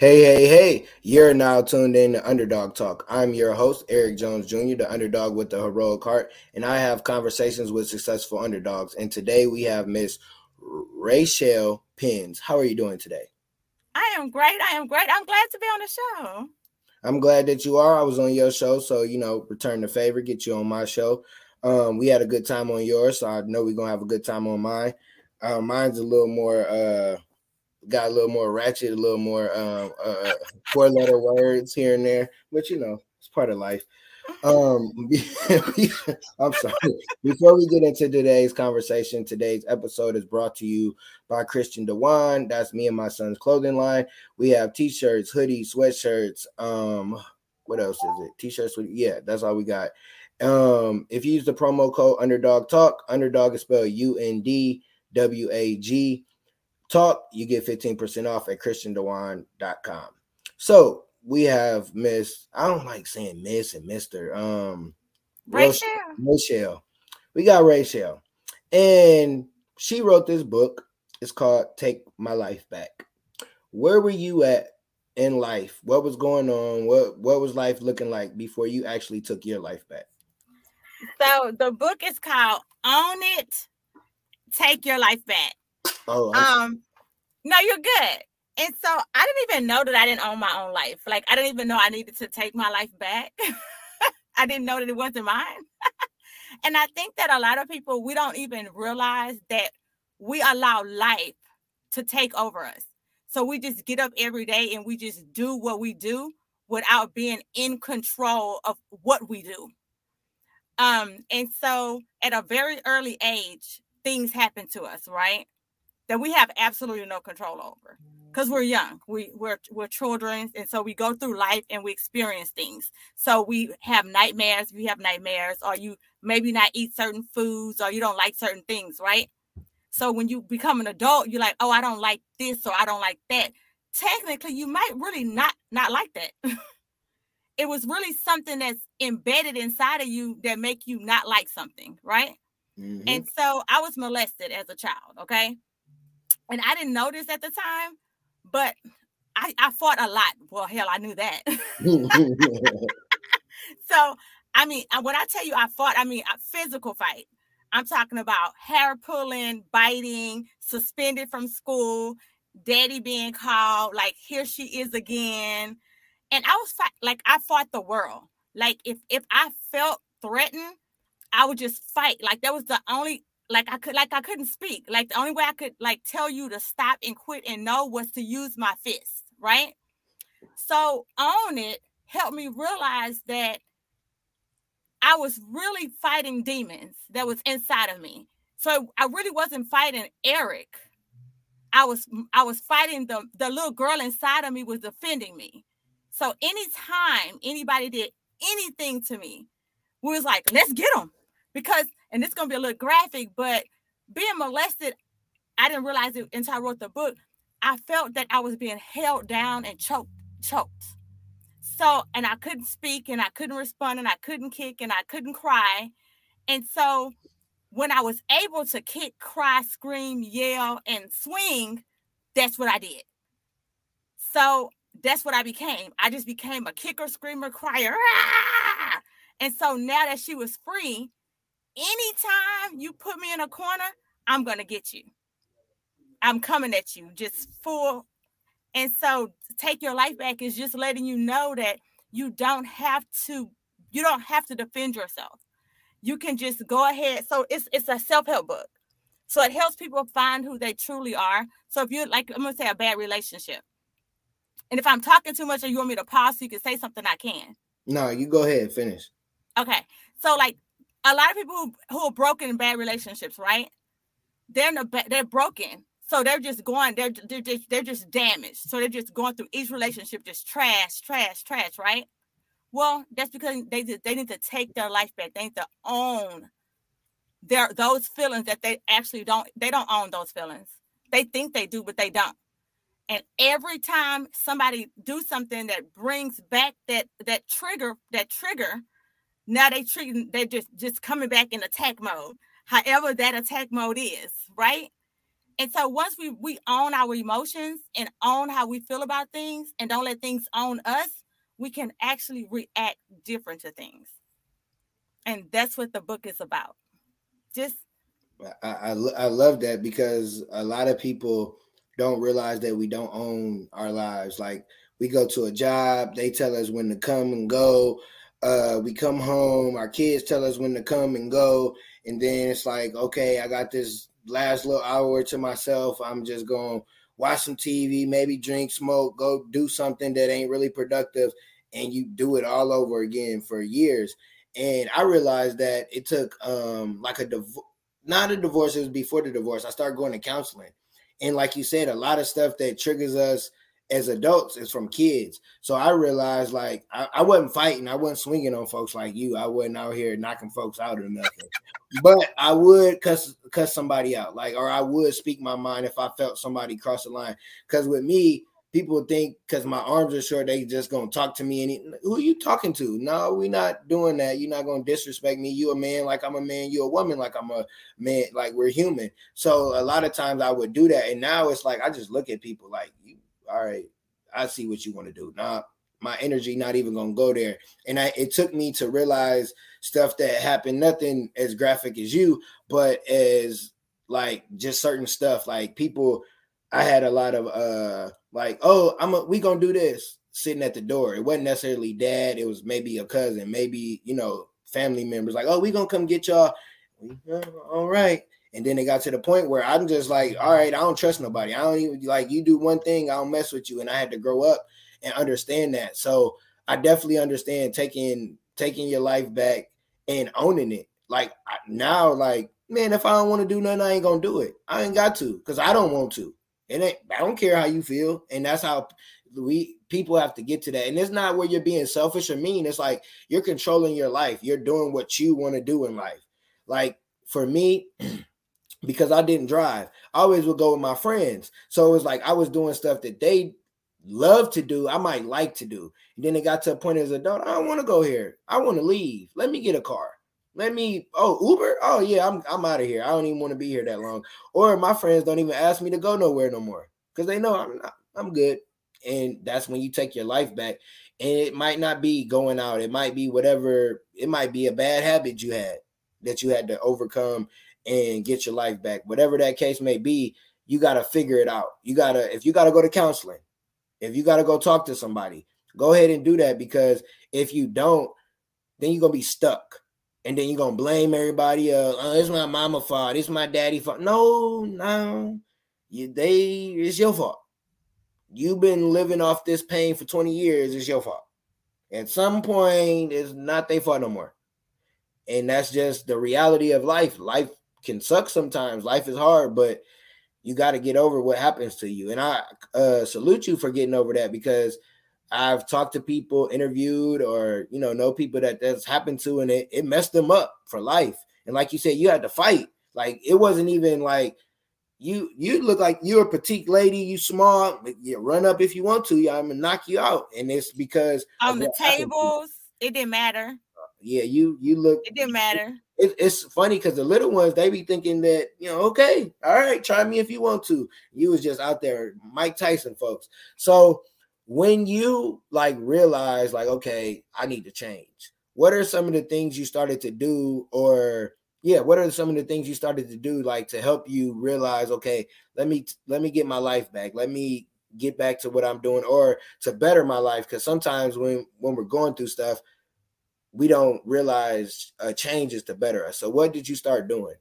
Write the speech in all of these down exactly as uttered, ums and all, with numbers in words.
Hey, hey, hey, you're now tuned in to Underdog Talk. I'm your host, Eric Jones Junior, the underdog with the heroic heart, and I have conversations with successful underdogs. And today we have Miss Raychell Penns. How are you doing today? I am great. I am great. I'm glad to be on the show. I'm glad that you are. I was on your show, so, you know, return the favor, get you on my show. Um, we had a good time on yours, so I know we're going to have a good time on mine. Uh, mine's a little more... Uh, Got a little more ratchet, a little more um, uh, four-letter words here and there, but you know, it's part of life. Um, I'm sorry. Before we get into today's conversation, today's episode is brought to you by Christian DeJuan. That's me and my son's clothing line. We have t-shirts, hoodies, sweatshirts. Um, what else is it? T-shirts. Yeah, that's all we got. Um, if you use the promo code Underdog Talk, Underdog is spelled U N D W A G. Talk, you get fifteen percent off at Christian Dejuan dot com. So we have Miss, I don't like saying Miss and Mister Um, Raychell. Raychell. We got Raychell. And she wrote this book. It's called Take My Life Back. Where were you at in life? What was going on? What, what was life looking like before you actually took your life back? So the book is called Own It, Take Your Life Back. Oh, um, no, you're good. And so I didn't even know that I didn't own my own life. Like, I didn't even know I needed to take my life back. I didn't know that it wasn't mine. And I think that a lot of people, we don't even realize that we allow life to take over us. So we just get up every day and we just do what we do without being in control of what we do. Um, and so at a very early age, things happen to us, right? That we have absolutely no control over because we're young, we, we're, we're children. And so we go through life and we experience things. So we have nightmares, we have nightmares, or you maybe not eat certain foods or you don't like certain things, right? So when you become an adult, you're like, oh, I don't like this or I don't like that. Technically, you might really not, not like that. It was really something that's embedded inside of you that make you not like something, right? Mm-hmm. And so I was molested as a child, okay? And I didn't know this at the time, but I, I fought a lot. Well, hell, I knew that. So, I mean, when I tell you I fought, I mean, a physical fight. I'm talking about hair pulling, biting, suspended from school, daddy being called, like, here she is again. And I was fight, like, I fought the world. Like, if, if I felt threatened, I would just fight. Like, that was the only... Like I could, like I couldn't speak. Like the only way I could like tell you to stop and quit and no was to use my fist, right? So Own It helped me realize that I was really fighting demons that was inside of me. So I really wasn't fighting Eric. I was, I was fighting the the little girl inside of me was offending me. So anytime anybody did anything to me, we was like, let's get them. Because, and it's going to be a little graphic, but being molested, I didn't realize it until I wrote the book. I felt that I was being held down and choked, choked. So, and I couldn't speak and I couldn't respond and I couldn't kick and I couldn't cry. And so when I was able to kick, cry, scream, yell, and swing, that's what I did. So that's what I became. I just became a kicker, screamer, crier. Ah! And so now that she was free, anytime you put me in a corner, I'm going to get you. I'm coming at you just full. And so Take Your Life Back is just letting you know that you don't have to, you don't have to defend yourself. You can just go ahead. So it's it's a self-help book. So it helps people find who they truly are. So if you're like, I'm going to say a bad relationship. And if I'm talking too much or you want me to pause so you can say something, I can. No, you go ahead. Finish. Okay. So like, a lot of people who, who are broken in bad relationships, right? They're in a, they're broken, so they're just going. They're they're just, they're just damaged. So they're just going through each relationship, just trash, trash, trash, right? Well, that's because they they need to take their life back. They need to own their those feelings that they actually don't. They don't own those feelings. They think they do, but they don't. And every time somebody do something that brings back that that trigger, that trigger. Now they treating, they're just, just coming back in attack mode, however that attack mode is, right? And so once we, we own our emotions and own how we feel about things and don't let things own us, we can actually react different to things. And that's what the book is about. Just. I, I, I love that, because a lot of people don't realize that we don't own our lives. Like, we go to a job, they tell us when to come and go. Uh, we come home, our kids tell us when to come and go. And then it's like, okay, I got this last little hour to myself. I'm just going to watch some T V, maybe drink, smoke, go do something that ain't really productive. And you do it all over again for years. And I realized that it took um, like a divorce, not a divorce, it was before the divorce. I started going to counseling. And like you said, a lot of stuff that triggers us as adults is from kids. So I realized, like, I, I wasn't fighting. I wasn't swinging on folks like you. I wasn't out here knocking folks out or nothing. But I would cuss, cuss somebody out, like, or I would speak my mind if I felt somebody cross the line. Because with me, people think because my arms are short, they just going to talk to me. And he, who are you talking to? No, we're not doing that. You're not going to disrespect me. You a man like I'm a man. You a woman like I'm a man. Like, we're human. So a lot of times I would do that. And now it's like I just look at people like, you, all right, I see what you want to do. Nah, my energy not even going to go there. And I, it took me to realize stuff that happened, nothing as graphic as you, but as like just certain stuff. Like people, I had a lot of uh, like, oh, I'm a, we going to do this sitting at the door. It wasn't necessarily dad. It was maybe a cousin, maybe, you know, family members like, oh, we going to come get y'all. All right. And then it got to the point where I'm just like, all right, I don't trust nobody. I don't even, like, you do one thing, I don't mess with you. And I had to grow up and understand that. So I definitely understand taking taking your life back and owning it. Like now, like, man, if I don't want to do nothing, I ain't going to do it. I ain't got to, because I don't want to. And I don't care how you feel. And that's how we people have to get to that. And it's not where you're being selfish or mean. It's like you're controlling your life. You're doing what you want to do in life. Like for me, because I didn't drive, I always would go with my friends. So it was like I was doing stuff that they love to do, I might like to do. And then it got to a point as an adult, I don't want to go here. I want to leave. Let me get a car. Let me, oh, Uber? Oh, yeah, I'm I'm out of here. I don't even want to be here that long. Or my friends don't even ask me to go nowhere no more because they know I'm not, I'm good. And that's when you take your life back. And it might not be going out. It might be whatever. It might be a bad habit you had that you had to overcome and get your life back. Whatever that case may be, you got to figure it out. You got to, if you got to go to counseling, if you got to go talk to somebody, go ahead and do that, because if you don't, then you're going to be stuck. And then you're going to blame everybody. Uh, oh, it's my mama's fault. It's my daddy's fault. No, no, you, they, it's your fault. You've been living off this pain for twenty years. It's your fault. At some point, it's not their fault no more. And that's just the reality of life. Life can suck sometimes. Life is hard, but you got to get over what happens to you. And I uh, salute you for getting over that, because I've talked to people, interviewed, or, you know, know people that that's happened to, and it, it messed them up for life. And like you said, you had to fight. Like, it wasn't even like you, you look like you're a petite lady. You small, you run up if you want to. I'm going to knock you out. And it's because on the tables, it didn't matter. Yeah, you you look. It didn't matter. It, it's funny because the little ones, they be thinking that, you know, okay, all right, try me if you want to. You was just out there, Mike Tyson, folks. So when you like realize, like, okay, I need to change. What are some of the things you started to do, or yeah, what are some of the things you started to do, like to help you realize, okay, let me let me get my life back. Let me get back to what I'm doing, or to better my life, because sometimes when when we're going through stuff, we don't realize uh, changes to better us. So what did you start doing?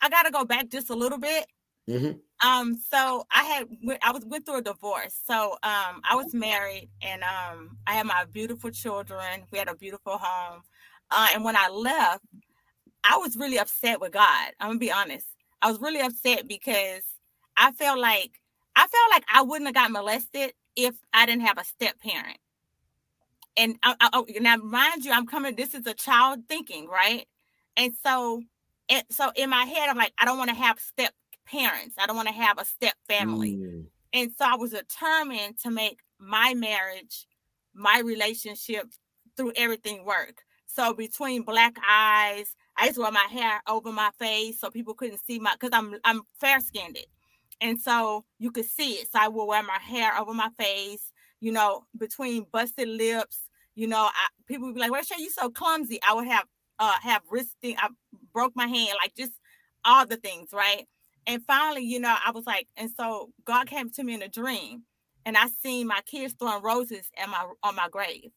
I got to go back just a little bit. Mm-hmm. Um, so I had, I was went through a divorce. So um, I was married, and um, I had my beautiful children. We had a beautiful home. Uh, and when I left, I was really upset with God. I'm gonna be honest. I was really upset because I felt like, I felt like I wouldn't have got molested if I didn't have a step parent. And I, I, now, mind you, I'm coming, this is a child thinking, right? And so, and so in my head, I'm like, I don't want to have step parents. I don't want to have a step family. Mm. And so I was determined to make my marriage, my relationship, through everything work. So between black eyes, I used to wear my hair over my face so people couldn't see my, because I'm I'm fair-skinned. And so you could see it. So I would wear my hair over my face, you know, between busted lips. You know, I, people would be like, Raychell, you so clumsy. I would have uh, have wrist thing. I broke my hand, like just all the things, right? And finally, you know, I was like, and so God came to me in a dream, and I seen my kids throwing roses at my on my grave.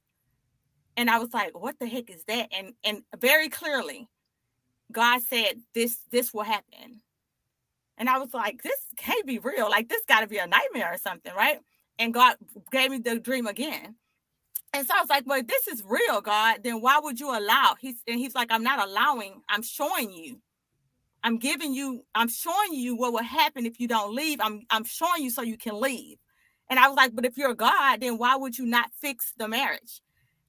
And I was like, what the heck is that? And and very clearly, God said, this this will happen. And I was like, this can't be real. Like, this got to be a nightmare or something, right? And God gave me the dream again. And so I was like, well, this is real, God. Then why would you allow? He's, and he's like, I'm not allowing. I'm showing you. I'm giving you, I'm showing you what will happen if you don't leave. I'm I'm showing you so you can leave. And I was like, but if you're God, then why would you not fix the marriage?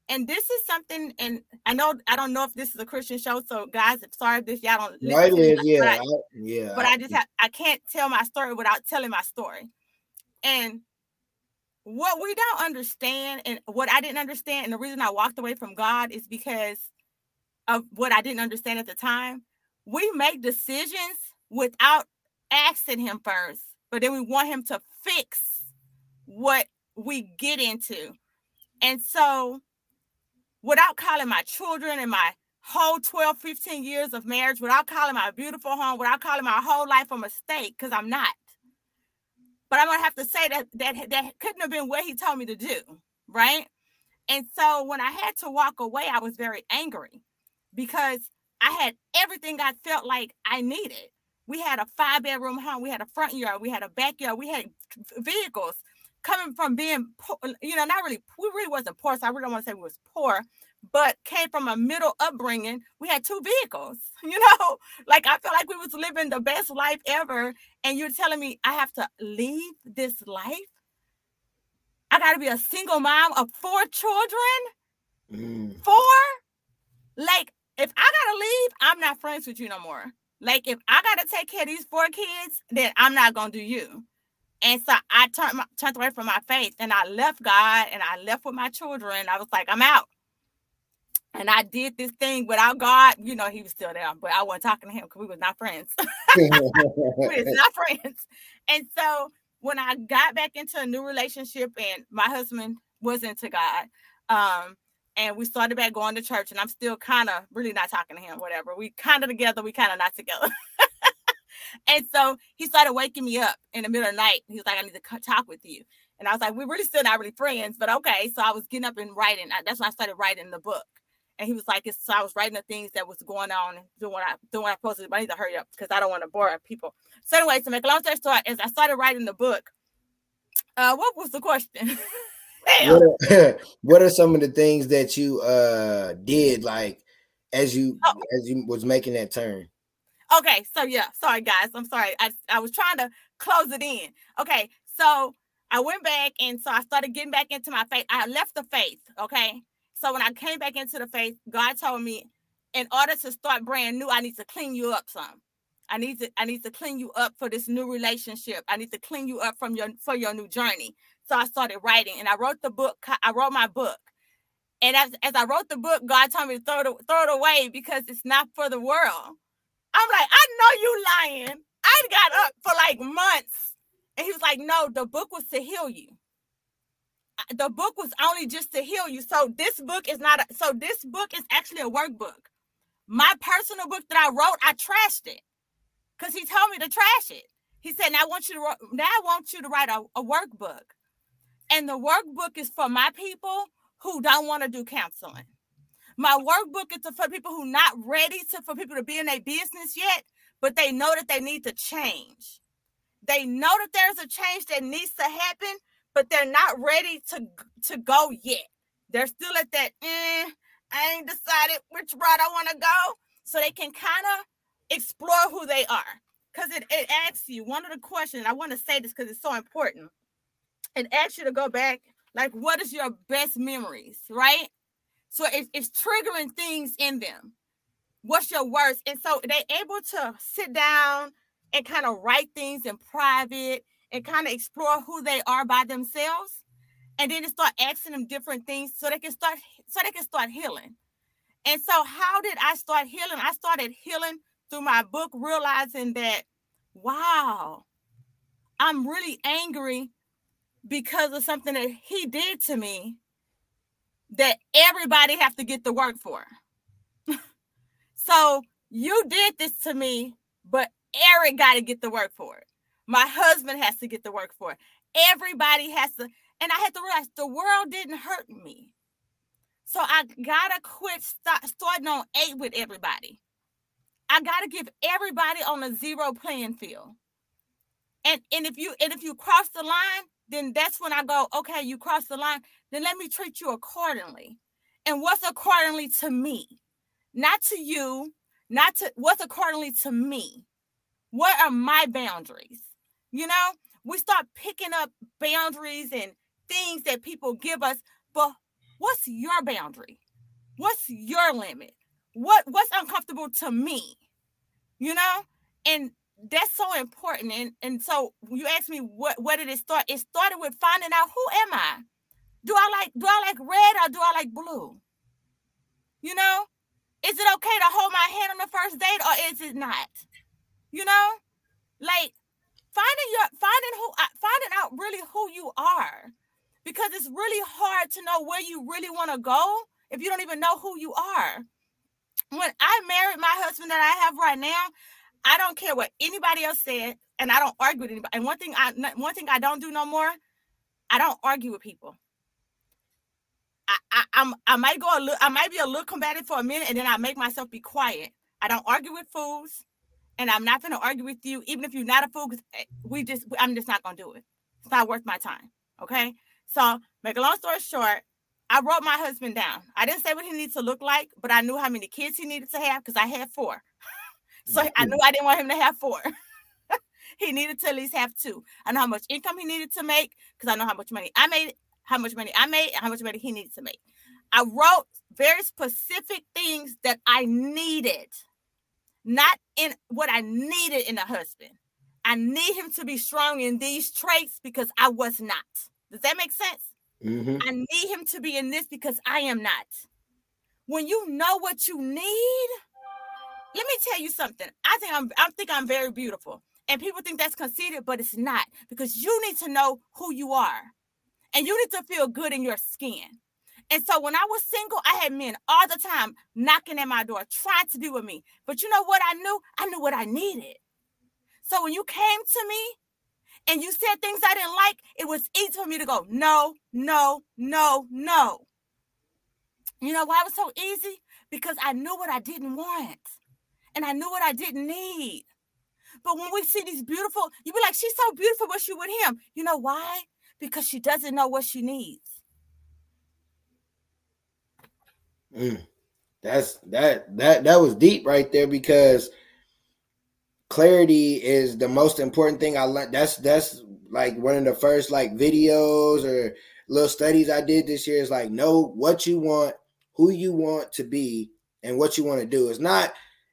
And this is something, and I know, I don't know if this is a Christian show, so guys, I'm sorry if this, y'all don't listen. Right, is, yeah, but I, I, yeah. But I just, have, I can't tell my story without telling my story. And what we don't understand, and what I didn't understand, and the reason I walked away from God is because of what I didn't understand at the time. We make decisions without asking him first, but then we want him to fix what we get into. And so without calling my children and my whole twelve, fifteen years of marriage, without calling my beautiful home, without calling my whole life a mistake, because I'm not. But I'm going to have to say that, that that couldn't have been what he told me to do, right? And so when I had to walk away, I was very angry because I had everything I felt like I needed. We had a five-bedroom home. We had a front yard. We had a backyard. We had vehicles. Coming from being poor, you know, not really, we really wasn't poor, so I really don't want to say we was poor, but came from a middle upbringing. We had two vehicles, you know, like I feel like we was living the best life ever. And you're telling me I have to leave this life? I got to be a single mom of four children? Mm. Four? Like, if I got to leave, I'm not friends with you no more. Like, if I got to take care of these four kids, then I'm not going to do you. And so I turned, my, turned away from my faith, and I left God, and I left with my children. I was like, I'm out. And I did this thing without God. You know, he was still there, but I wasn't talking to him because we were not friends. We were not friends. And so when I got back into a new relationship, and my husband was into God, um, and we started back going to church, and I'm still kind of really not talking to him, whatever. We kind of together, we kind of not together. And so he started waking me up in the middle of the night. He was like, I need to talk with you. And I was like, we're really still not really friends, but okay. So I was getting up and writing. That's when I started writing the book. And he was like, it's, so I was writing the things that was going on and doing what I, doing what I posted. But I need to hurry up because I don't want to bore people. So anyway, to make a long story short, as I started writing the book, uh, what was the question? what, are, what are some of the things that you uh, did like as you oh. as you was making that turn? Okay, so yeah, sorry guys, I'm sorry. I, I was trying to close it in. Okay, so I went back, and so I started getting back into my faith. I left the faith, okay? So when I came back into the faith, God told me, in order to start brand new, I need to clean you up some. I need to I need to clean you up for this new relationship. I need to clean you up from your for your new journey. So I started writing, and I wrote the book. I wrote my book. And as, as I wrote the book, God told me to throw it, throw it away because it's not for the world. I'm like, I know you lying. I got up for like months. And he was like, no, the book was to heal you. The book was only just to heal you. So this book is not, a, so this book is actually a workbook. My personal book that I wrote, I trashed it. Because he told me to trash it. He said, now I want you to, now I want you to write a, a workbook. And the workbook is for my people who don't want to do counseling. My workbook is for people who are not ready to, for people to be in their business yet, but they know that they need to change. They know that there's a change that needs to happen, but they're not ready to, to go yet. They're still at that, eh, I ain't decided which route I want to go. So they can kind of explore who they are. Because it, it asks you, one of the questions, I want to say this because it's so important. It asks you to go back, like, what is your best memories, right? So it, it's triggering things in them. What's your worst? And so they're able to sit down and kind of write things in private and kind of explore who they are by themselves. And then it start asking them different things so they can start so they can start healing. And so how did I start healing? I started healing through my book, realizing that, wow, I'm really angry because of something that he did to me that everybody have to get to work for. So you did this to me, but Eric got to get to work for it. My husband has to get to work for it. Everybody has to. And I had to realize the world didn't hurt me. So I got to quit start, starting on eight with everybody. I got to give everybody on a zero playing field. And, and, if you, and if you cross the line, then that's when I go, okay, you crossed the line, then let me treat you accordingly. And what's accordingly to me? Not to you, not to, what's accordingly to me? What are my boundaries? You know, we start picking up boundaries and things that people give us, but what's your boundary? What's your limit? What what's uncomfortable to me? You know? And that's so important. And, and so you asked me what where did it start? It started with finding out, who am I? Do I like do I like red or do I like blue? You know? Is it okay to hold my hand on the first date or is it not? You know? Like finding your finding who finding out really who you are. Because it's really hard to know where you really want to go if you don't even know who you are. When I married my husband that I have right now, I don't care what anybody else said, and I don't argue with anybody. And one thing I one thing I don't do no more, I don't argue with people. I I I'm, I might go a little, I might be a little combative for a minute, and then I make myself be quiet. I don't argue with fools, and I'm not going to argue with you, even if you're not a fool. Cause we just I'm just not going to do it. It's not worth my time. Okay. So, make a long story short, I wrote my husband down. I didn't say what he needed to look like, but I knew how many kids he needed to have because I had four. So, mm-hmm. I knew I didn't want him to have four. He needed to at least have two. I know how much income he needed to make because I know how much money I made, how much money I made, and how much money he needed to make. I wrote very specific things that I needed, not in what I needed in a husband. I need him to be strong in these traits because I was not. Does that make sense? Mm-hmm. I need him to be in this because I am not. When you know what you need, let me tell you something. I think I'm, I think I'm very beautiful. And people think that's conceited, but it's not. Because you need to know who you are. And you need to feel good in your skin. And so when I was single, I had men all the time knocking at my door, trying to be with me. But you know what I knew? I knew what I needed. So when you came to me, and you said things I didn't like, it was easy for me to go, no, no, no, no. You know why it was so easy? Because I knew what I didn't want. And I knew what I didn't need. But when we see these beautiful, you be like, she's so beautiful, but she with him. You know why? Because she doesn't know what she needs. Mm, that's that that that was deep right there because clarity is the most important thing. I learned that's that's like one of the first like videos or little studies I did this year is like know what you want, who you want to be, and what you want to do. It's not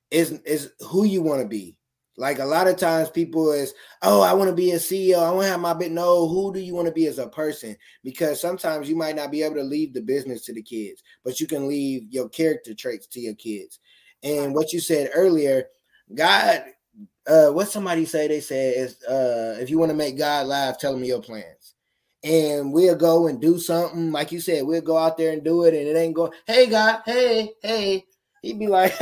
is is who you want to be. Like a lot of times people is, oh, I want to be a C E O. I want to have my bit. No, who do you want to be as a person? Because sometimes you might not be able to leave the business to the kids, but you can leave your character traits to your kids. And what you said earlier, God. Uh, what somebody say they said is uh, if you want to make God laugh, tell him your plans. And we'll go and do something. Like you said, we'll go out there and do it. And it ain't going, hey, God, hey, hey. He'd be like,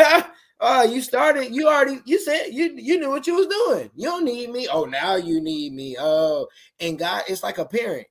oh, you started. You already, you said, you you knew what you was doing. You don't need me. Oh, now you need me. Oh, and God, it's like a parent.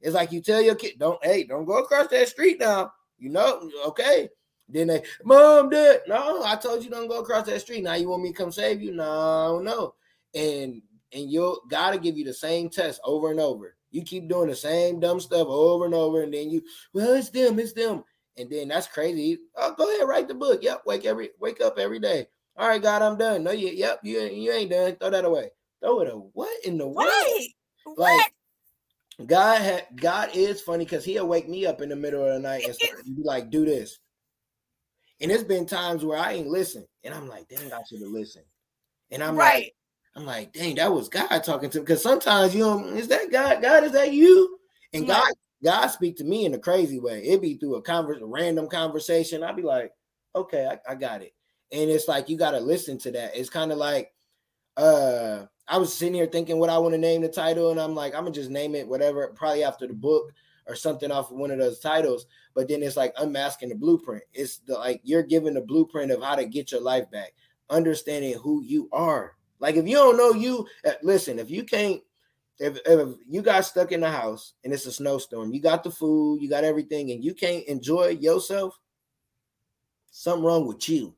It's like you tell your kid, don't, hey, don't go across that street now. You know, okay. Then they, mom, dad, no, I told you don't go across that street. Now you want me to come save you? No, no. And and you'll gotta give you the same test over and over. You keep doing the same dumb stuff over and over, and then you, well, it's them, it's them. And then that's crazy. Oh, go ahead, write the book. Yep, wake every wake up every day. All right, God, I'm done. No, you, yep, you you ain't done. Throw that away. Throw it away. What in the world? What? Like, God ha- God is funny because he'll wake me up in the middle of the night and start and be like, do this. And there's been times where I ain't listened. And I'm like, dang, I should have listened. And I'm right. like, I'm like, dang, that was God talking to me. Because sometimes you don't, is that God? God, is that you? And yeah. God, God speak to me in a crazy way. It'd be through a, converse, a random conversation. I'd be like, okay, I, I got it. And it's like, you got to listen to that. It's kind of like, uh, I was sitting here thinking what I want to name the title. And I'm like, I'm going to just name it whatever, probably after the book or something off of one of those titles. But then it's like Unmasking the Blueprint. It's the, like, you're given the blueprint of how to get your life back, understanding who you are. Like, if you don't know you, listen, if you can't, if, if you got stuck in the house and it's a snowstorm, you got the food, you got everything, and you can't enjoy yourself, something wrong with you.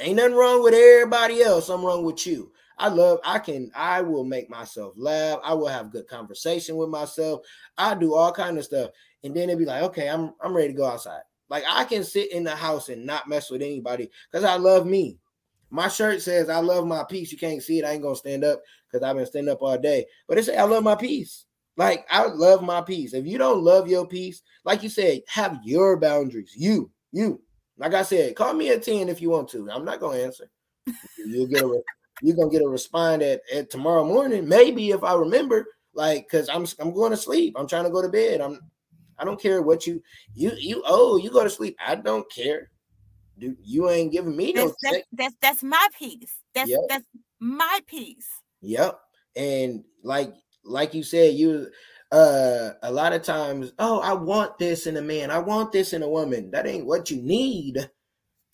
Ain't nothing wrong with everybody else. Something wrong with you. I love, I can, I will make myself laugh. I will have good conversation with myself. I do all kinds of stuff. And then it'd be like, okay, I'm, I'm ready to go outside. Like, I can sit in the house and not mess with anybody because I love me. My shirt says, I love my peace. You can't see it. I ain't going to stand up because I've been standing up all day. But it say, I love my peace. Like, I love my peace. If you don't love your peace, like you said, have your boundaries. You, you. Like I said, call me at ten if you want to. I'm not going to answer. You'll get a, you're going to get a respond at, at tomorrow morning, maybe, if I remember, like, because I'm I'm going to sleep. I'm trying to go to bed. I'm, I don't care what you, you, you, oh, you go to sleep. I don't care. Dude, you ain't giving me no. That's that's, that's that's my piece. That's yep. that's my piece. Yep. And like like you said, you uh a lot of times, oh, I want this in a man, I want this in a woman. That ain't what you need.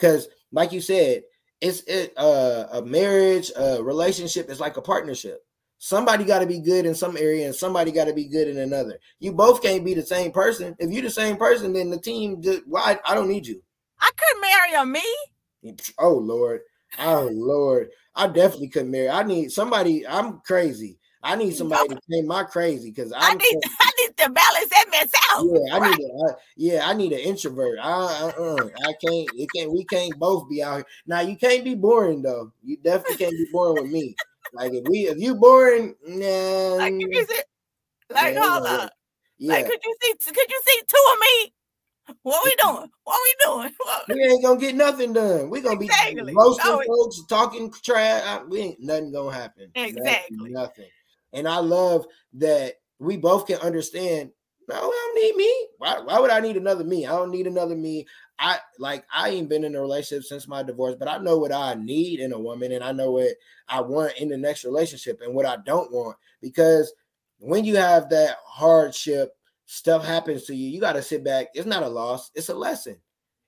Cause like you said, it's it uh a marriage, a relationship is like a partnership. Somebody gotta be good in some area and somebody gotta be good in another. You both can't be the same person. If you're the same person, then the team just, why well, I, I don't need you. I couldn't marry a me. Oh, Lord. Oh, Lord. I definitely couldn't marry. I need somebody. I'm crazy. I need somebody to tame my crazy because I need crazy. I need to balance that mess out. Yeah, I right? need. A, I, yeah, I need an introvert. I uh, uh, I can't. It can't. We can't both be out here. Now you can't be boring though. You definitely can't be boring with me. Like if we if you boring, nah. Like could you see, like yeah, hold up. Yeah. Like could you see? Could you see two of me? What we doing? What we doing? What we, we ain't gonna get nothing done. We gonna exactly. be roasting no, folks, talking trash. We ain't nothing gonna happen. Exactly nothing. And I love that we both can understand. No, I don't need me. Why? Why would I need another me? I don't need another me. I like. I ain't been in a relationship since my divorce, but I know what I need in a woman, and I know what I want in the next relationship, and what I don't want. Because when you have that hardship, stuff happens to you. You got to sit back. It's not a loss. It's a lesson.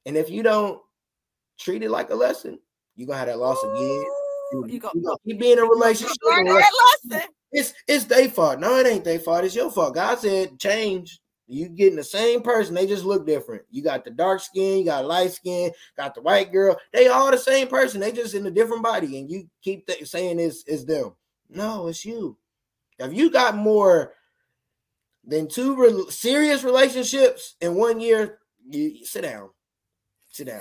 And if you don't treat it like a lesson, you're going to have that loss again. Ooh, you going to keep being in a relationship. Lesson. It's, it's their fault. No, it ain't their fault. It's your fault. God said, change. You getting the same person. They just look different. You got the dark skin. You got light skin. Got the white girl. They all the same person. They just in a different body. And you keep th- saying it's, it's them. No, it's you. If you got more Then two re- serious relationships in one year, you, you sit down. Sit down.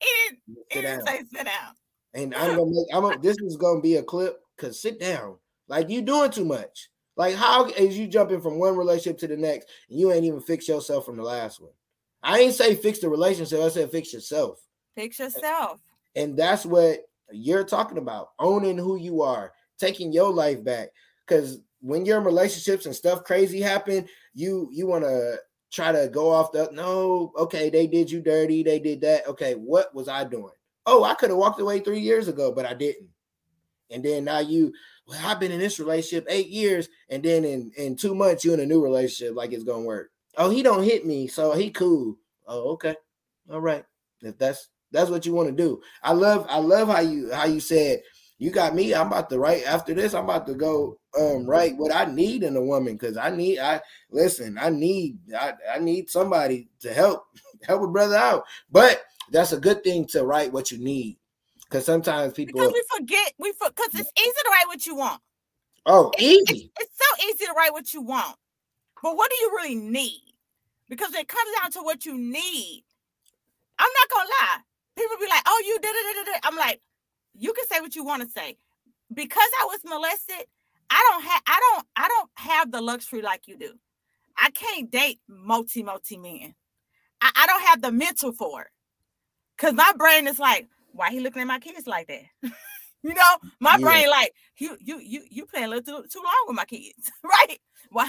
It is, sit it down. Say sit down. And I'm gonna make I'm gonna, this is gonna be a clip because sit down. Like you doing too much. Like how is you jumping from one relationship to the next and you ain't even fix yourself from the last one? I ain't say fix the relationship, I said fix yourself. Fix yourself. And that's what you're talking about. Owning who you are, taking your life back. Cause when you're in relationships and stuff crazy happen, you you want to try to go off the, no, okay, they did you dirty, they did that. Okay, what was I doing? Oh, I could have walked away three years ago, but I didn't. And then now you, well, I've been in this relationship eight years, and then in, in two months, you're in a new relationship like it's going to work. Oh, he don't hit me, so he cool. Oh, okay. All right. If that's that's what you want to do. I love I love how you how you said, you got me, I'm about to write after this, I'm about to go um write what I need in a woman, because I need I listen, I need I, I need somebody to help help a brother out. But that's a good thing to write what you need. Cause sometimes people because we forget we for because it's easy to write what you want. Oh, it, easy. It's, it's so easy to write what you want. But what do you really need? Because it comes down to what you need. I'm not gonna lie. People be like, oh, you did it. I'm like, you can say what you want to say. Because I was molested, I don't have I don't I don't have the luxury like you do. I can't date multi multi men. I, I don't have the mental for it. Cause my brain is like, why he looking at my kids like that? You know, my yeah. brain like you you you you playing a little too, too long with my kids, right? Why?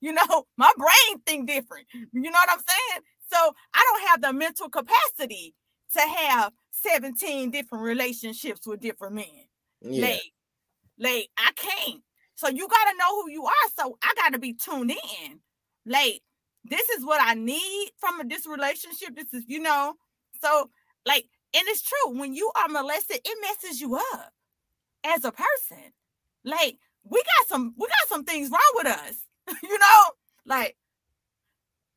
You know, my brain think different. You know what I'm saying? So I don't have the mental capacity to have seventeen different relationships with different men. Yeah. Like, like I can't. So you got to know who you are. So I got to be tuned in. Like, this is what I need from this relationship. This is, you know, so like, and it's true. When you are molested, it messes you up as a person. Like, we got some, we got some things wrong with us, you know, like,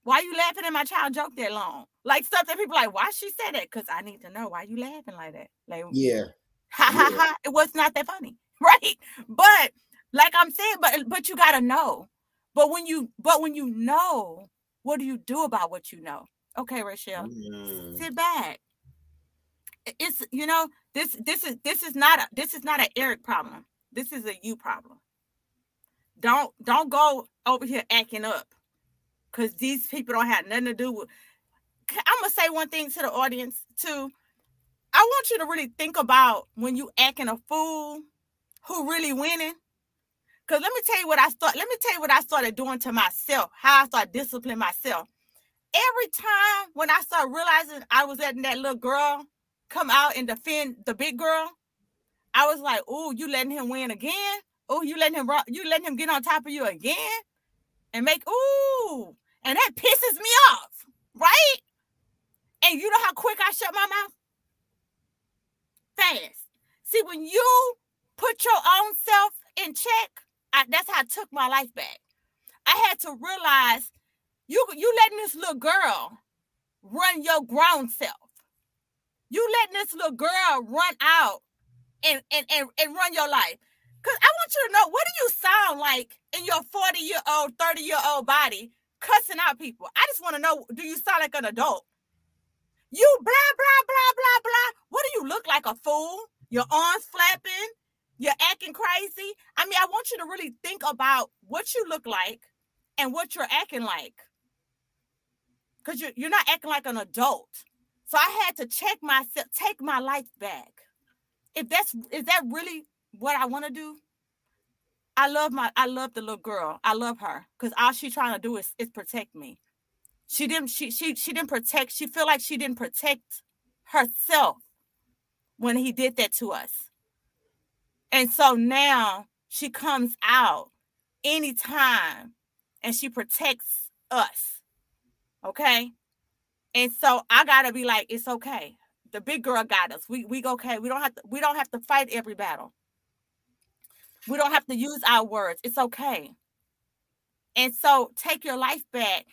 why are you laughing at my child joke that long? Like stuff that people like, why she said that? Because I need to know why you laughing like that. Like, yeah, ha ha yeah. ha. It was not that funny, right? But like I'm saying, but but you gotta know. But when you but when you know, what do you do about what you know? Okay, Raychell, mm. sit back. It's you know this this is this is not a this is not an Eric problem. This is a you problem. Don't don't go over here acting up. Because these people don't have nothing to do with. I'm going to say one thing to the audience, too. I want you to really think about when you acting a fool, who really winning. Because let me tell you what I start. Let me tell you what I started doing to myself, how I started disciplining myself. Every time when I started realizing I was letting that little girl come out and defend the big girl, I was like, oh, you letting him win again? Oh, you letting him you letting him get on top of you again? And make, ooh. And that pisses me off, right? And you know how quick I shut my mouth? Fast. See, when you put your own self in check, I, that's how I took my life back. I had to realize you, you letting this little girl run your grown self. You letting this little girl run out and, and, and, and run your life. Because I want you to know, what do you sound like in your forty-year-old, thirty-year-old body cussing out people? I just want to know, do you sound like an adult? You blah, blah, blah, blah, blah. What do you look like, a fool? Your arms flapping? You're acting crazy? I mean, I want you to really think about what you look like and what you're acting like. Because you're, you're not acting like an adult. So I had to check myself, take my life back. If that's, is that really... what I want to do? I love my, I love the little girl. I love her because all she's trying to do is, is protect me. She didn't, she, she, she didn't protect. She feel like she didn't protect herself when he did that to us. And so now she comes out anytime and she protects us. Okay. And so I gotta be like, it's okay. The big girl got us. We, we okay. We don't have to, we don't have to fight every battle. We don't have to use our words. It's okay. And so take your life back.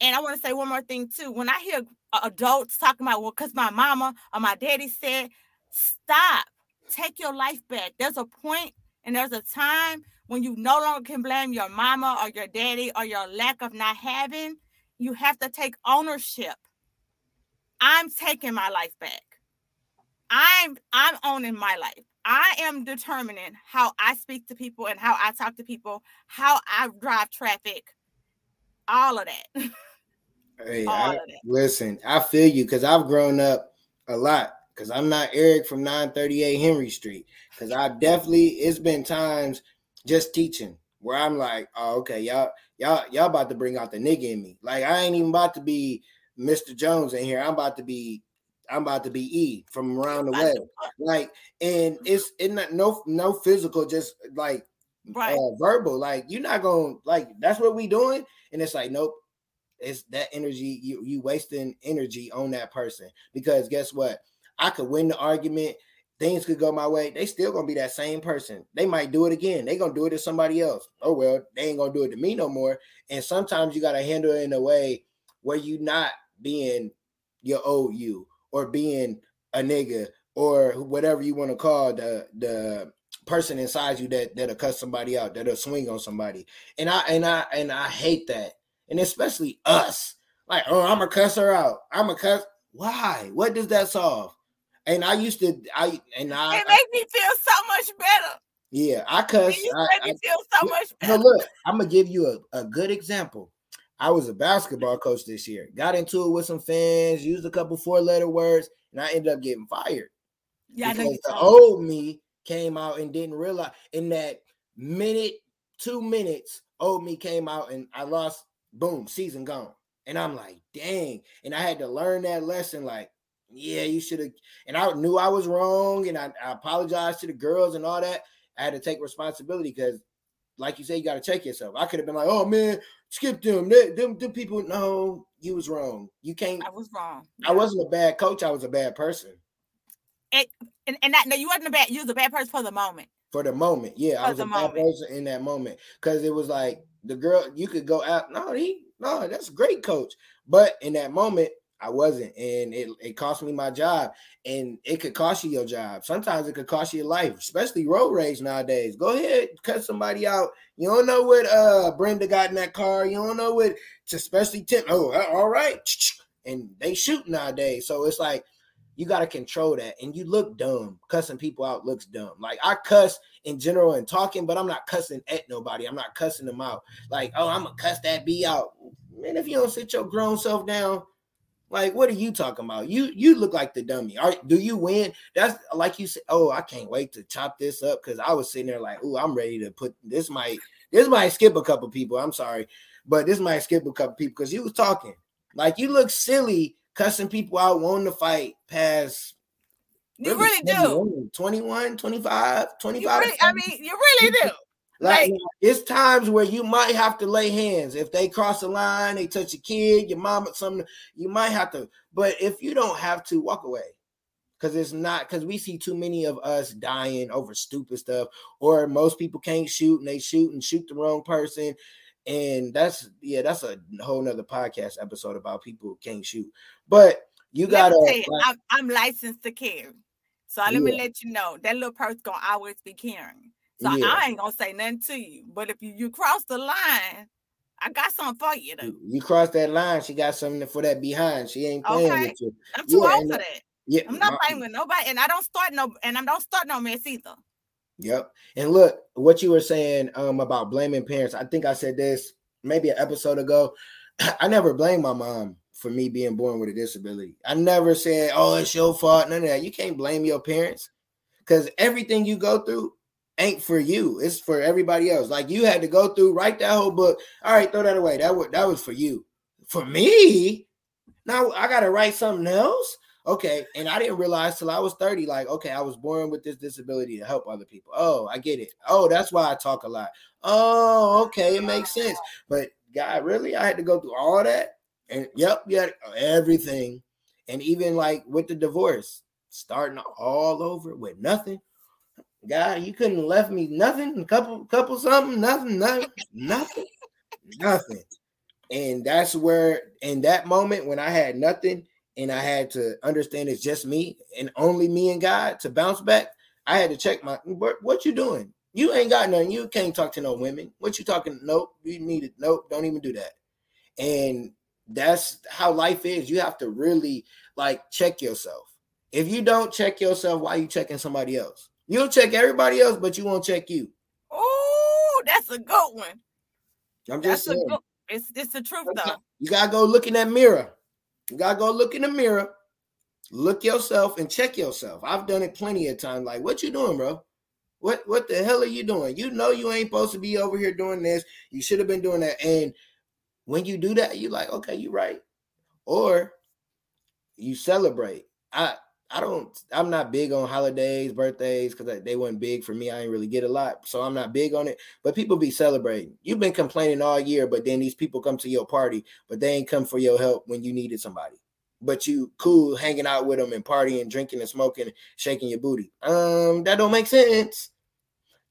And I want to say one more thing, too. When I hear adults talking about, well, because my mama or my daddy said, stop. Take your life back. There's a point and there's a time when you no longer can blame your mama or your daddy or your lack of not having. You have to take ownership. I'm taking my life back. I'm I'm owning my life. I am determining how I speak to people and how I talk to people, how I drive traffic, all of that. Hey, all I, of that. Listen, I feel you because I've grown up a lot because I'm not Eric from nine thirty-eight Henry Street because I definitely, it's been times just teaching where I'm like, oh, okay, y'all, y'all, y'all about to bring out the nigga in me. Like I ain't even about to be Mister Jones in here. I'm about to be I'm about to be E from around the way, like, and it's it's not no no physical, just like right. uh, verbal. Like you're not gonna like that's what we doing, and it's like nope, it's that energy you you wasting energy on that person because guess what? I could win the argument, things could go my way. They still gonna be that same person. They might do it again. They gonna do it to somebody else. Oh well, they ain't gonna do it to me no more. And sometimes you gotta handle it in a way where you not being your old you. Or being a nigga, or whatever you want to call the the person inside you that that'll cuss somebody out, that'll swing on somebody, and I and I and I hate that, and especially us. Like, oh, I'm gonna cuss her out. I'm gonna cuss. Why? What does that solve? And I used to, I and I. It makes me feel so much better. Yeah, I cuss. It makes me feel so much better. No, look, I'm gonna give you a, a good example. I was a basketball coach this year, got into it with some fans, used a couple four-letter words, and I ended up getting fired. Yeah, because I know the old me came out and didn't realize in that minute, two minutes, old me came out and I lost, boom, season gone. And I'm like, dang. And I had to learn that lesson like, yeah, you should have. And I knew I was wrong, and I, I apologized to the girls and all that. I had to take responsibility because, like you say, you got to check yourself. I could have been like, oh, man, skip them. Them, them, them people, no, you was wrong. You can't. I was wrong. I wasn't a bad coach. I was a bad person. And and, and that, no, you wasn't a bad, you was a bad person for the moment. For the moment, yeah. For I was a moment. bad person in that moment because it was like the girl, you could go out, no, he, no, that's a great coach. But in that moment, I wasn't, and it, it cost me my job, and it could cost you your job. Sometimes it could cost you your life, especially road rage nowadays. Go ahead, cut somebody out. You don't know what uh Brenda got in that car. You don't know what, especially Tim. Oh, all right, and they shoot nowadays. So it's like you got to control that, and you look dumb. Cussing people out looks dumb. Like I cuss in general and talking, but I'm not cussing at nobody. I'm not cussing them out. Like, oh, I'm gonna cuss that B out, man. If you don't sit your grown self down. Like, what are you talking about? You you look like the dummy. Are, do you win? That's like you said, oh, I can't wait to chop this up because I was sitting there like, oh, I'm ready to put this might this might skip a couple people. I'm sorry, but this might skip a couple people because you was talking. Like you look silly cussing people out, wanting to fight past you really do twenty-one, twenty-five, twenty-five. You really, I mean, you really do. Like, like it's times where you might have to lay hands. If they cross the line, they touch a kid, your mom or something, you might have to. But if you don't have to, walk away. Because it's not, because we see too many of us dying over stupid stuff, or most people can't shoot and they shoot and shoot the wrong person. And that's, yeah, that's a whole nother podcast episode about people who can't shoot. But you got to. Like, I'm licensed to care. So yeah. Let me let you know, that little person going to always be caring. So yeah. I ain't going to say nothing to you. But if you, you cross the line, I got something for you, though. You cross that line, she got something for that behind. She ain't playing okay. with you. I'm too yeah, old for that. Yeah, I'm not my, playing with nobody. And I don't start no and I don't start no mess either. Yep. And look, what you were saying um, about blaming parents, I think I said this maybe an episode ago. I never blame my mom for me being born with a disability. I never said, oh, it's your fault. None of that. You can't blame your parents because everything you go through ain't for you. It's for everybody else. Like you had to go through, write that whole book. All right, throw that away. That was, that was for you. For me? Now I got to write something else? Okay. And I didn't realize till I was thirty, like, okay, I was born with this disability to help other people. Oh, I get it. Oh, that's why I talk a lot. Oh, okay. It makes sense. But God, really? I had to go through all that? And yep, yeah, everything. And even like with the divorce, starting all over with nothing. God, you couldn't have left me nothing, a couple, couple something, nothing, nothing, nothing, nothing. And that's where, in that moment when I had nothing and I had to understand it's just me and only me and God to bounce back, I had to check my, what you doing? You ain't got nothing. You can't talk to no women. What you talking? Nope. You need it. Nope. Don't even do that. And that's how life is. You have to really like check yourself. If you don't check yourself, why are you checking somebody else? You'll check everybody else, but you won't check you. Oh, that's a good one. I'm just that's saying. Good, it's, it's the truth, though. You got to go look in that mirror. You got to go look in the mirror, look yourself, and check yourself. I've done it plenty of times. Like, what you doing, bro? What, what the hell are you doing? You know you ain't supposed to be over here doing this. You should have been doing that. And when you do that, you're like, okay, you're right. Or you celebrate. I I don't, I'm not big on holidays, birthdays, because they weren't big for me. I didn't really get a lot. So I'm not big on it, but people be celebrating. You've been complaining all year, but then these people come to your party, but they ain't come for your help when you needed somebody, but you cool hanging out with them and partying, drinking and smoking, shaking your booty. Um, that don't make sense.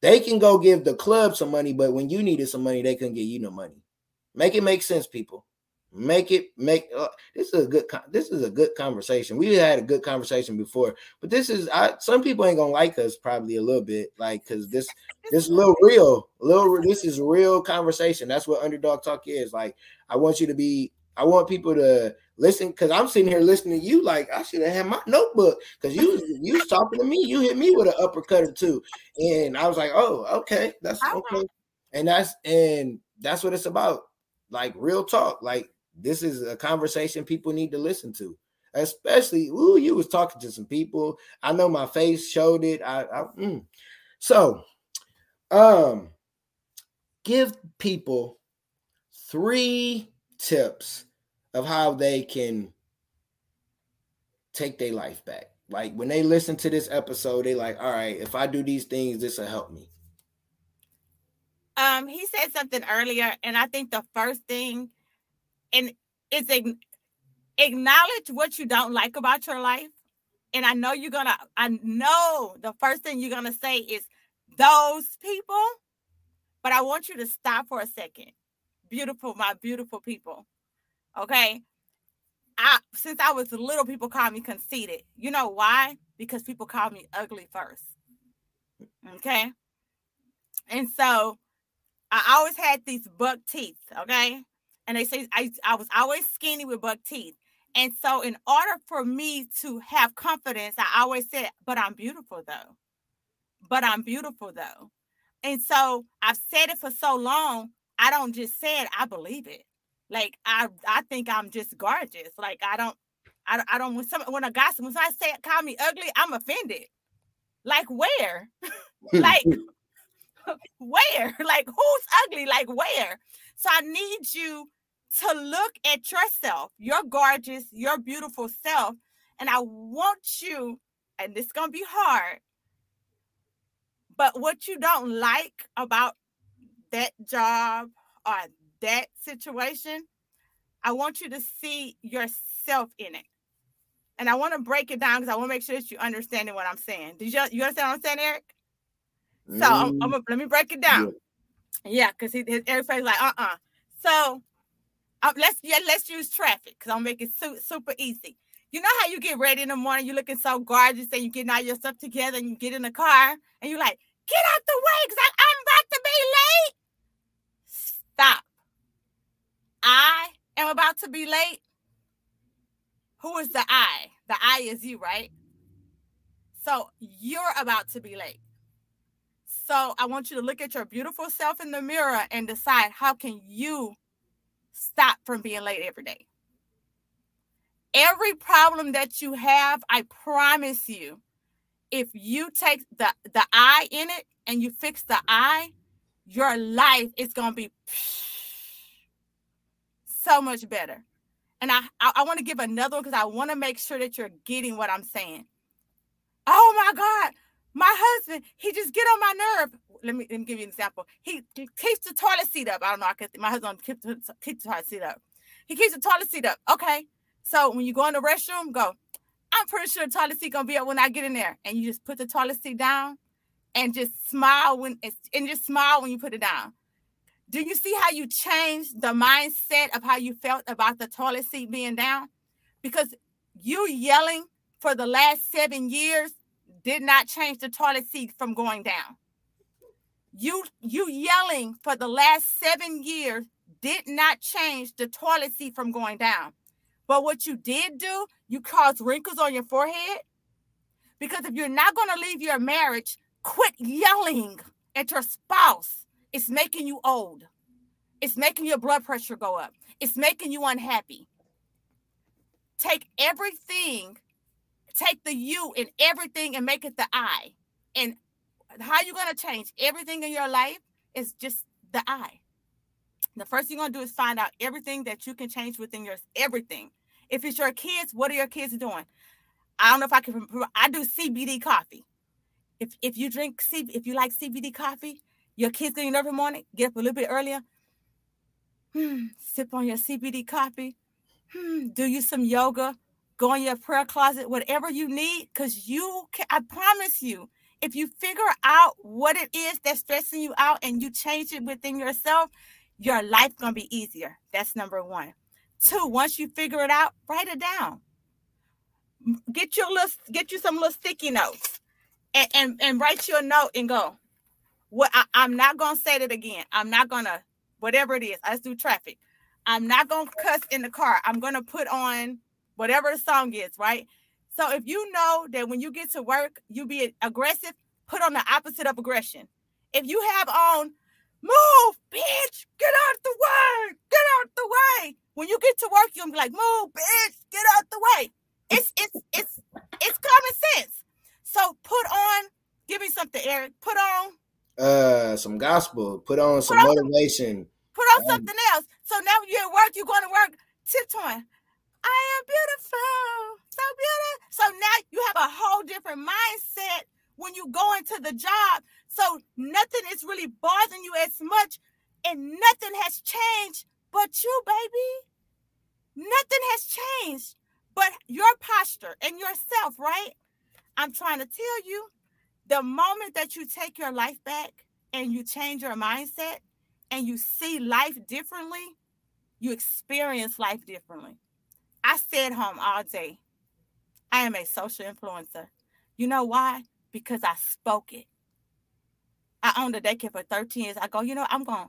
They can go give the club some money, but when you needed some money, they couldn't give you no money. Make it make sense, people. Make it make uh, this is a good this is a good conversation. We had a good conversation before, but this is I, some people ain't gonna like us probably a little bit, like because this this little real little this is real conversation. That's what Underdog Talk is. Like I want you to be, I want people to listen because I'm sitting here listening to you. Like I should have had my notebook because you you was talking to me. You hit me with an uppercut or two, and I was like, oh okay, that's okay, and that's and that's what it's about. Like real talk, like. This is a conversation people need to listen to, especially, ooh, you was talking to some people. I know my face showed it. I, I mm. So um, give people three tips of how they can take their life back. Like, when they listen to this episode, they like, all right, if I do these things, this will help me. Um, he said something earlier, and I think the first thing, and it's acknowledge what you don't like about your life. And I know you're going to, I know the first thing you're going to say is those people, but I want you to stop for a second. Beautiful, my beautiful people. Okay. I, since I was little, people called me conceited. You know why? Because people called me ugly first. Okay. And so I always had these buck teeth. Okay. And they say I, I was always skinny with buck teeth. And so in order for me to have confidence, I always said, but I'm beautiful though. But I'm beautiful though. And so I've said it for so long. I don't just say it. I believe it. Like, I, I think I'm just gorgeous. Like, I don't, I, I don't, when some, when a gossip, when somebody say, call me ugly, I'm offended. Like, where? Like, where? Like, who's ugly? Like, where? So I need you to look at yourself, your gorgeous, your beautiful self. And I want you, and it's going to be hard, but what you don't like about that job or that situation, I want you to see yourself in it. And I want to break it down because I want to make sure that you understand what I'm saying. Did you, you understand what I'm saying, Eric? So mm. I'm, I'm gonna, let me break it down. Yeah, because yeah, his everybody's like, uh-uh. So um, let's yeah, let's use traffic because I'll make it su- super easy. You know how you get ready in the morning, you're looking so gorgeous and you're getting all your stuff together and you get in the car and you're like, get out the way because I'm about to be late. Stop. I am about to be late. Who is the I? The I is you, right? So you're about to be late. So I want you to look at your beautiful self in the mirror and decide, how can you stop from being late every day? Every problem that you have, I promise you, if you take the, the I in it and you fix the I, your life is going to be so much better. And I, I, I want to give another one because I want to make sure that you're getting what I'm saying. Oh my God, my husband, he just get on my nerve. Let me, let me give you an example. He, he keeps the toilet seat up. I don't know. I could, my husband keeps the, keeps the toilet seat up. He keeps the toilet seat up. Okay. So when you go in the restroom, go, I'm pretty sure the toilet seat going to be up when I get in there. And you just put the toilet seat down and just smile when it's, and just smile when you put it down. Do you see how you change the mindset of how you felt about the toilet seat being down? Because you yelling for the last seven years did not change the toilet seat from going down. You you yelling for the last seven years did not change the toilet seat from going down. But what you did do, you caused wrinkles on your forehead. Because if you're not going to leave your marriage, quit yelling at your spouse. It's making you old. It's making your blood pressure go up. It's making you unhappy. Take everything, take the you in everything and make it the I. And how you're going to change everything in your life is just the I. The first thing you're going to do is find out everything that you can change within yours, everything. If it's your kids, what are your kids doing? I don't know if I can, I do C B D coffee. If if you drink, C, if you like C B D coffee, your kids getting up every morning, get up a little bit earlier, hmm, sip on your C B D coffee, hmm, do you some yoga, go in your prayer closet, whatever you need, because you can, I promise you, if you figure out what it is that's stressing you out and you change it within yourself, your life going to be easier. That's number one. Two, once you figure it out, write it down. Get your little, get you some little sticky notes and, and, and write you a note and go, What I, I'm not going to say that again. I'm not going to, whatever it is, let's do traffic. I'm not going to cuss in the car. I'm going to put on whatever the song is, right? So if you know that when you get to work, you be aggressive, put on the opposite of aggression. If you have on, move, bitch, get out the way, get out the way. When you get to work, you'll be like, move, bitch, get out the way. It's, it's, it's, it's common sense. So put on, give me something, Eric, put on. Uh, some gospel, put on put some on, motivation, put on um, something else. So now you're at work, you're going to work tiptoeing. I am beautiful. so beautiful. So now you have a whole different mindset when you go into the job. So nothing is really bothering you as much, and nothing has changed but you, baby. Nothing has changed but your posture and yourself, right? I'm trying to tell you, the moment that you take your life back and you change your mindset and you see life differently, you experience life differently. I stay at home all day. I am a social influencer. You know why? Because I spoke it. I owned a daycare for thirteen years. I go, you know, I'm going.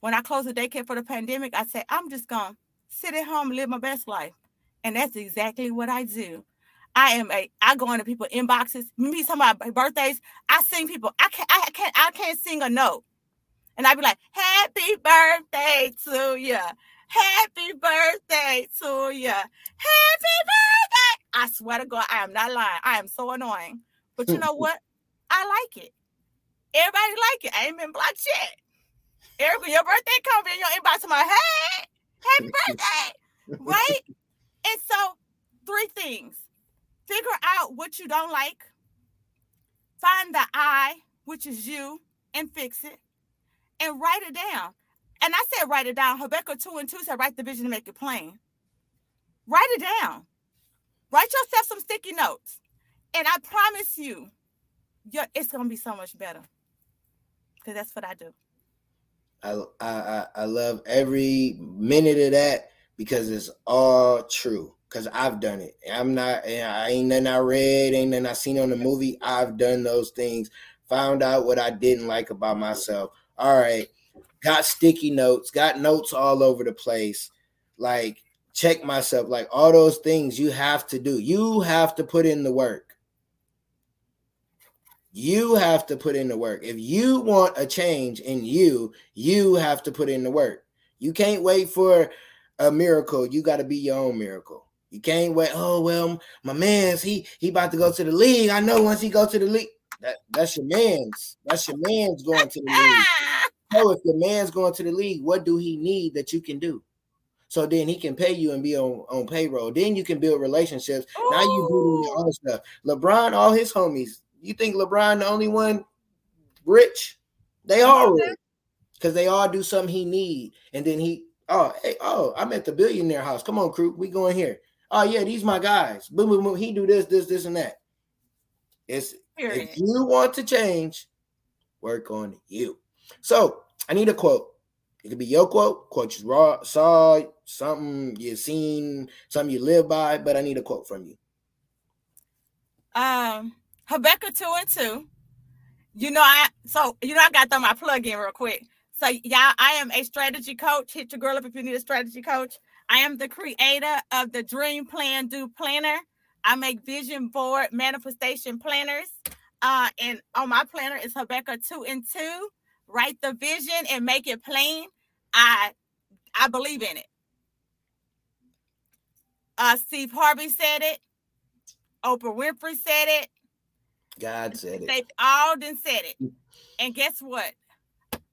When I closed the daycare for the pandemic, I said, I'm just going to sit at home and live my best life. And that's exactly what I do. I am a, I go into people's inboxes, me talking about birthdays. I sing people. I can't, I can't, I can't sing a note. And I'd be like, happy birthday to you. Happy birthday to you. Happy birthday. I swear to God, I am not lying. I am so annoying. But you know what? I like it. Everybody like it. I ain't been blocked yet. Eric, your birthday comes in your inbox. I'm like, hey, happy birthday. Right? And so three things. Figure out what you don't like. Find the I, which is you, and fix it. And write it down. And I said write it down. Habakkuk two and two said write the vision and make it plain. Write it down. Write yourself some sticky notes. And I promise you, it's going to be so much better. Because that's what I do. I, I, I love every minute of that because it's all true. Because I've done it. I'm not, I ain't nothing I read, ain't nothing I seen on the movie. I've done those things. Found out what I didn't like about myself. All right. Got sticky notes, got notes all over the place. Like, check myself. Like, all those things you have to do. You have to put in the work. You have to put in the work. If you want a change in you, you have to put in the work. You can't wait for a miracle. You got to be your own miracle. You can't wait. Oh, well, my man's, he he about to go to the league. I know once he go to the league. That, that's your man's. That's your man's going to the league. So if your man's going to the league, what do he need that you can do? So then he can pay you and be on, on payroll. Then you can build relationships. Ooh. Now you do your own stuff. LeBron, all his homies. You think LeBron the only one rich? They all rich because they all do something he need. And then he, oh, hey, oh, I'm at the billionaire house. Come on, crew, we going here. Oh yeah, these my guys. Boom, boom, boom. He do this, this, this, and that. It's period. If you want to change, work on you. So I need a quote. It could be your quote, quote you raw, saw, something you seen, something you live by, but I need a quote from you. Um, Habakkuk two and two. You know, I so you know I got to throw my plug in real quick. So y'all, I am a strategy coach. Hit your girl up if you need a strategy coach. I am the creator of the Dream Plan Do Planner. I make vision board manifestation planners. Uh, and on my planner is Habakkuk two and two. Write the vision and make it plain. I I believe in it. Uh, Steve Harvey said it. Oprah Winfrey said it. God said it. They all done said it. And guess what?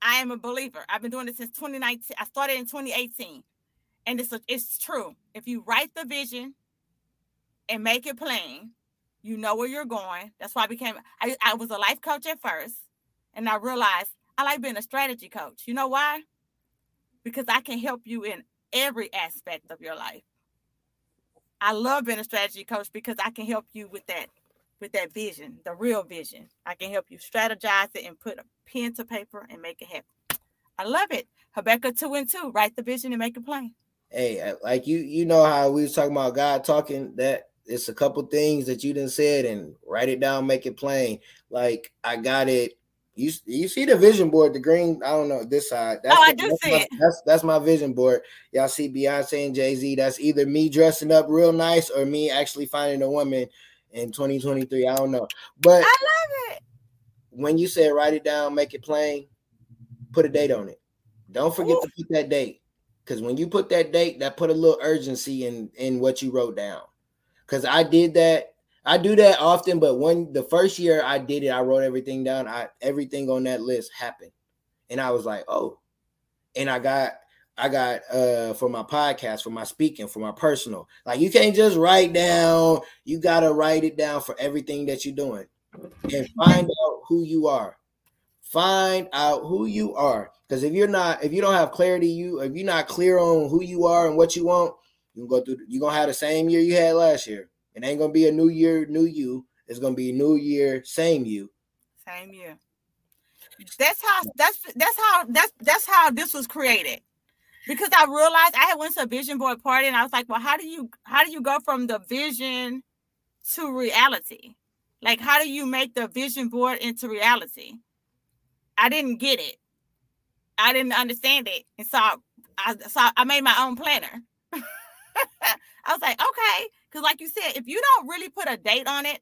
I am a believer. I've been doing this since twenty nineteen. I started in twenty eighteen. And it's, it's true. If you write the vision and make it plain, you know where you're going. That's why I became, I, I was a life coach at first. And I realized I like being a strategy coach. You know why? Because I can help you in every aspect of your life. I love being a strategy coach because I can help you with that, with that vision, the real vision. I can help you strategize it and put a pen to paper and make it happen. I love it. Habakkuk two and two, write the vision and make it plain. Hey, like you, you know how we was talking about God talking, that it's a couple things that you done said and write it down, make it plain. Like I got it. You you see the vision board, the green, I don't know, this side. That's oh, I do see it. That's, that's my vision board. Y'all see Beyonce and Jay-Z. That's either me dressing up real nice or me actually finding a woman in twenty twenty-three. I don't know. But I love it. When you said write it down, make it plain, put a date on it. Don't forget Ooh. to put that date. Because when you put that date, that put a little urgency in, in what you wrote down. Because I did that. I do that often, but when the first year I did it, I wrote everything down. I everything on that list happened. And I was like, oh, and I got I got uh for my podcast, for my speaking, for my personal. Like, you can't just write down. You got to write it down for everything that you're doing. And find out who you are. Find out who you are. Because if you're not, if you don't have clarity, you if you're not clear on who you are and what you want, you can go through, you're gonna have the same year you had last year. It ain't gonna be a new year, new you. It's gonna be a new year, same you. Same year. That's how that's that's how that's that's how this was created. Because I realized I had went to a vision board party and I was like, well, how do you how do you go from the vision to reality? Like, how do you make the vision board into reality? I didn't get it. I didn't understand it. And so I, I, so I made my own planner. I was like, okay. Because like you said, if you don't really put a date on it,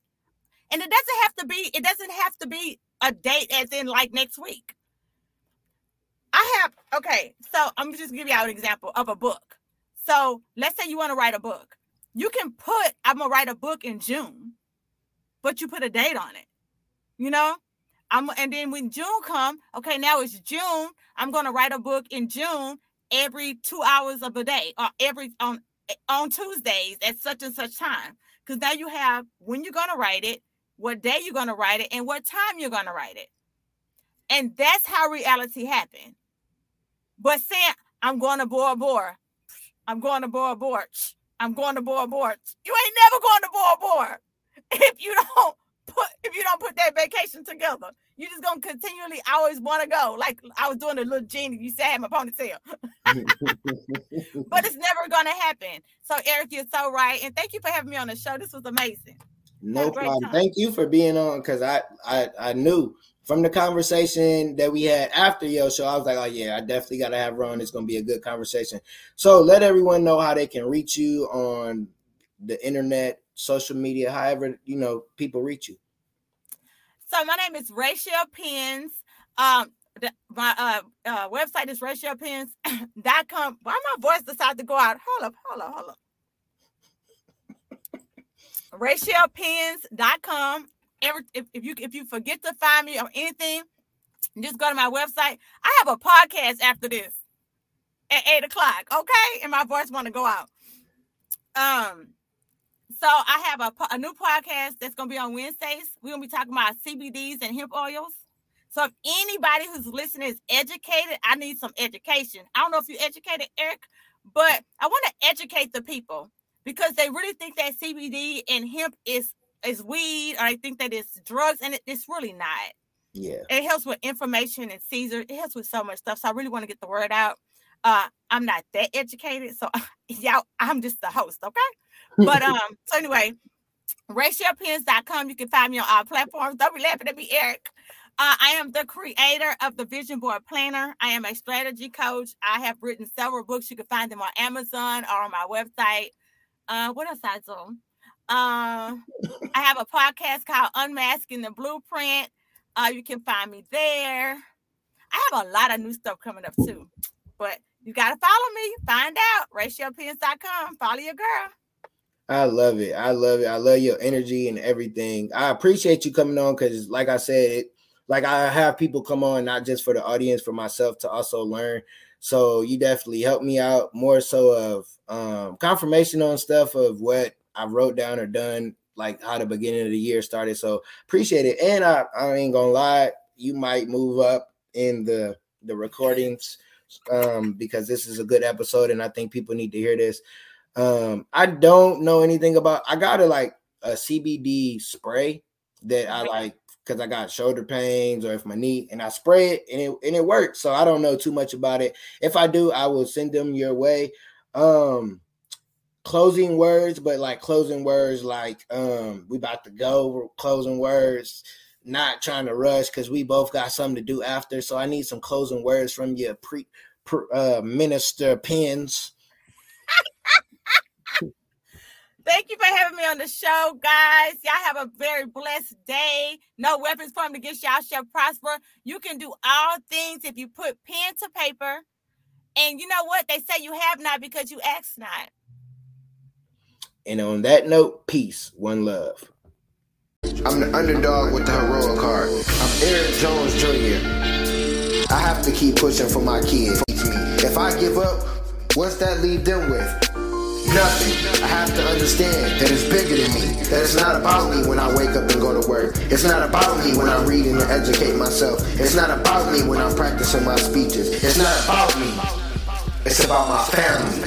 and it doesn't have to be, it doesn't have to be a date as in like next week. I have, okay. So I'm just gonna give y'all an example of a book. So let's say you want to write a book. You can put, I'm going to write a book in June. But you put a date on it, you know, I'm, and then when June come, okay, now it's June. I'm going to write a book in June every two hours of a day or every on, on Tuesdays at such and such time. Because now you have when you're going to write it, what day you're going to write it, and what time you're going to write it. And that's how reality happened. But saying, I'm going to Bora Bora. I'm going to Bora Bora. I'm going to Bora Bora. You ain't never going to Bora Bora. If you don't put if you don't put that vacation together, you're just gonna continually always want to go. Like I was doing a little genie, you said I had my ponytail, but it's never gonna happen. So Eric, you're so right, and thank you for having me on the show. This was amazing. No problem. Time. Thank you for being on because I, I I knew from the conversation that we had after your show, I was like, oh yeah, I definitely gotta have her on. It's gonna be a good conversation. So let everyone know how they can reach you on the internet. Social media, however, you know, people reach you. So my name is Raychell Penns. Um, the, my uh, uh, website is raychell penns dot com. Why my voice decided to go out? Hold up, hold up, hold up. raychell penns dot com. Every, if, if you if you forget to find me or anything, just go to my website. I have a podcast after this at eight o'clock. Okay, and my voice want to go out. Um. So I have a, a new podcast that's going to be on Wednesdays. We're going to be talking about C B Ds and hemp oils. So if anybody who's listening is educated, I need some education. I don't know if you're educated, Eric, but I want to educate the people because they really think that C B D and hemp is, is weed, or they think that it's drugs, and it, it's really not. Yeah. It helps with inflammation and seizure. It helps with so much stuff. So I really want to get the word out. Uh, I'm not that educated, so y'all, I'm just the host, okay? But um, so anyway, raychell penns dot com. You can find me on our platforms. Don't be laughing at me, Eric. Uh, I am the creator of the Vision Board Planner. I am a strategy coach. I have written several books. You can find them on Amazon or on my website. Uh, what else I do? Um, uh, I have a podcast called Unmasking the Blueprint. Uh, you can find me there. I have a lot of new stuff coming up too, but you gotta follow me. Find out raychell penns dot com. Follow your girl. I love it. I love it. I love your energy and everything. I appreciate you coming on because, like I said, like I have people come on, not just for the audience, for myself to also learn. So you definitely helped me out more so of um, confirmation on stuff of what I wrote down or done, like how the beginning of the year started. So appreciate it. And I, I ain't going to lie, you might move up in the, the recordings um, because this is a good episode and I think people need to hear this. Um, I don't know anything about, I got a, like a C B D spray that I like, cause I got shoulder pains or if my knee and I spray it and it, and it works. So I don't know too much about it. If I do, I will send them your way. Um, closing words, but like closing words, like, um, we about to go, we're closing words, not trying to rush. Cause we both got something to do after. So I need some closing words from your pre, pre uh, Minister Penns. Thank you for having me on the show, guys. Y'all have a very blessed day. No weapons formed against y'all shall prosper. You can do all things if you put pen to paper. And you know what? They say you have not because you ask not. And on that note, peace, one love. I'm the underdog with the heroic heart. I'm Eric Jones Junior I have to keep pushing for my kids. If I give up, what's that leave them with? Nothing. I have to understand that it's bigger than me. That it's not about me when I wake up and go to work. It's not about me when I read and educate myself. It's not about me when I'm practicing my speeches. It's not about me. It's about my family.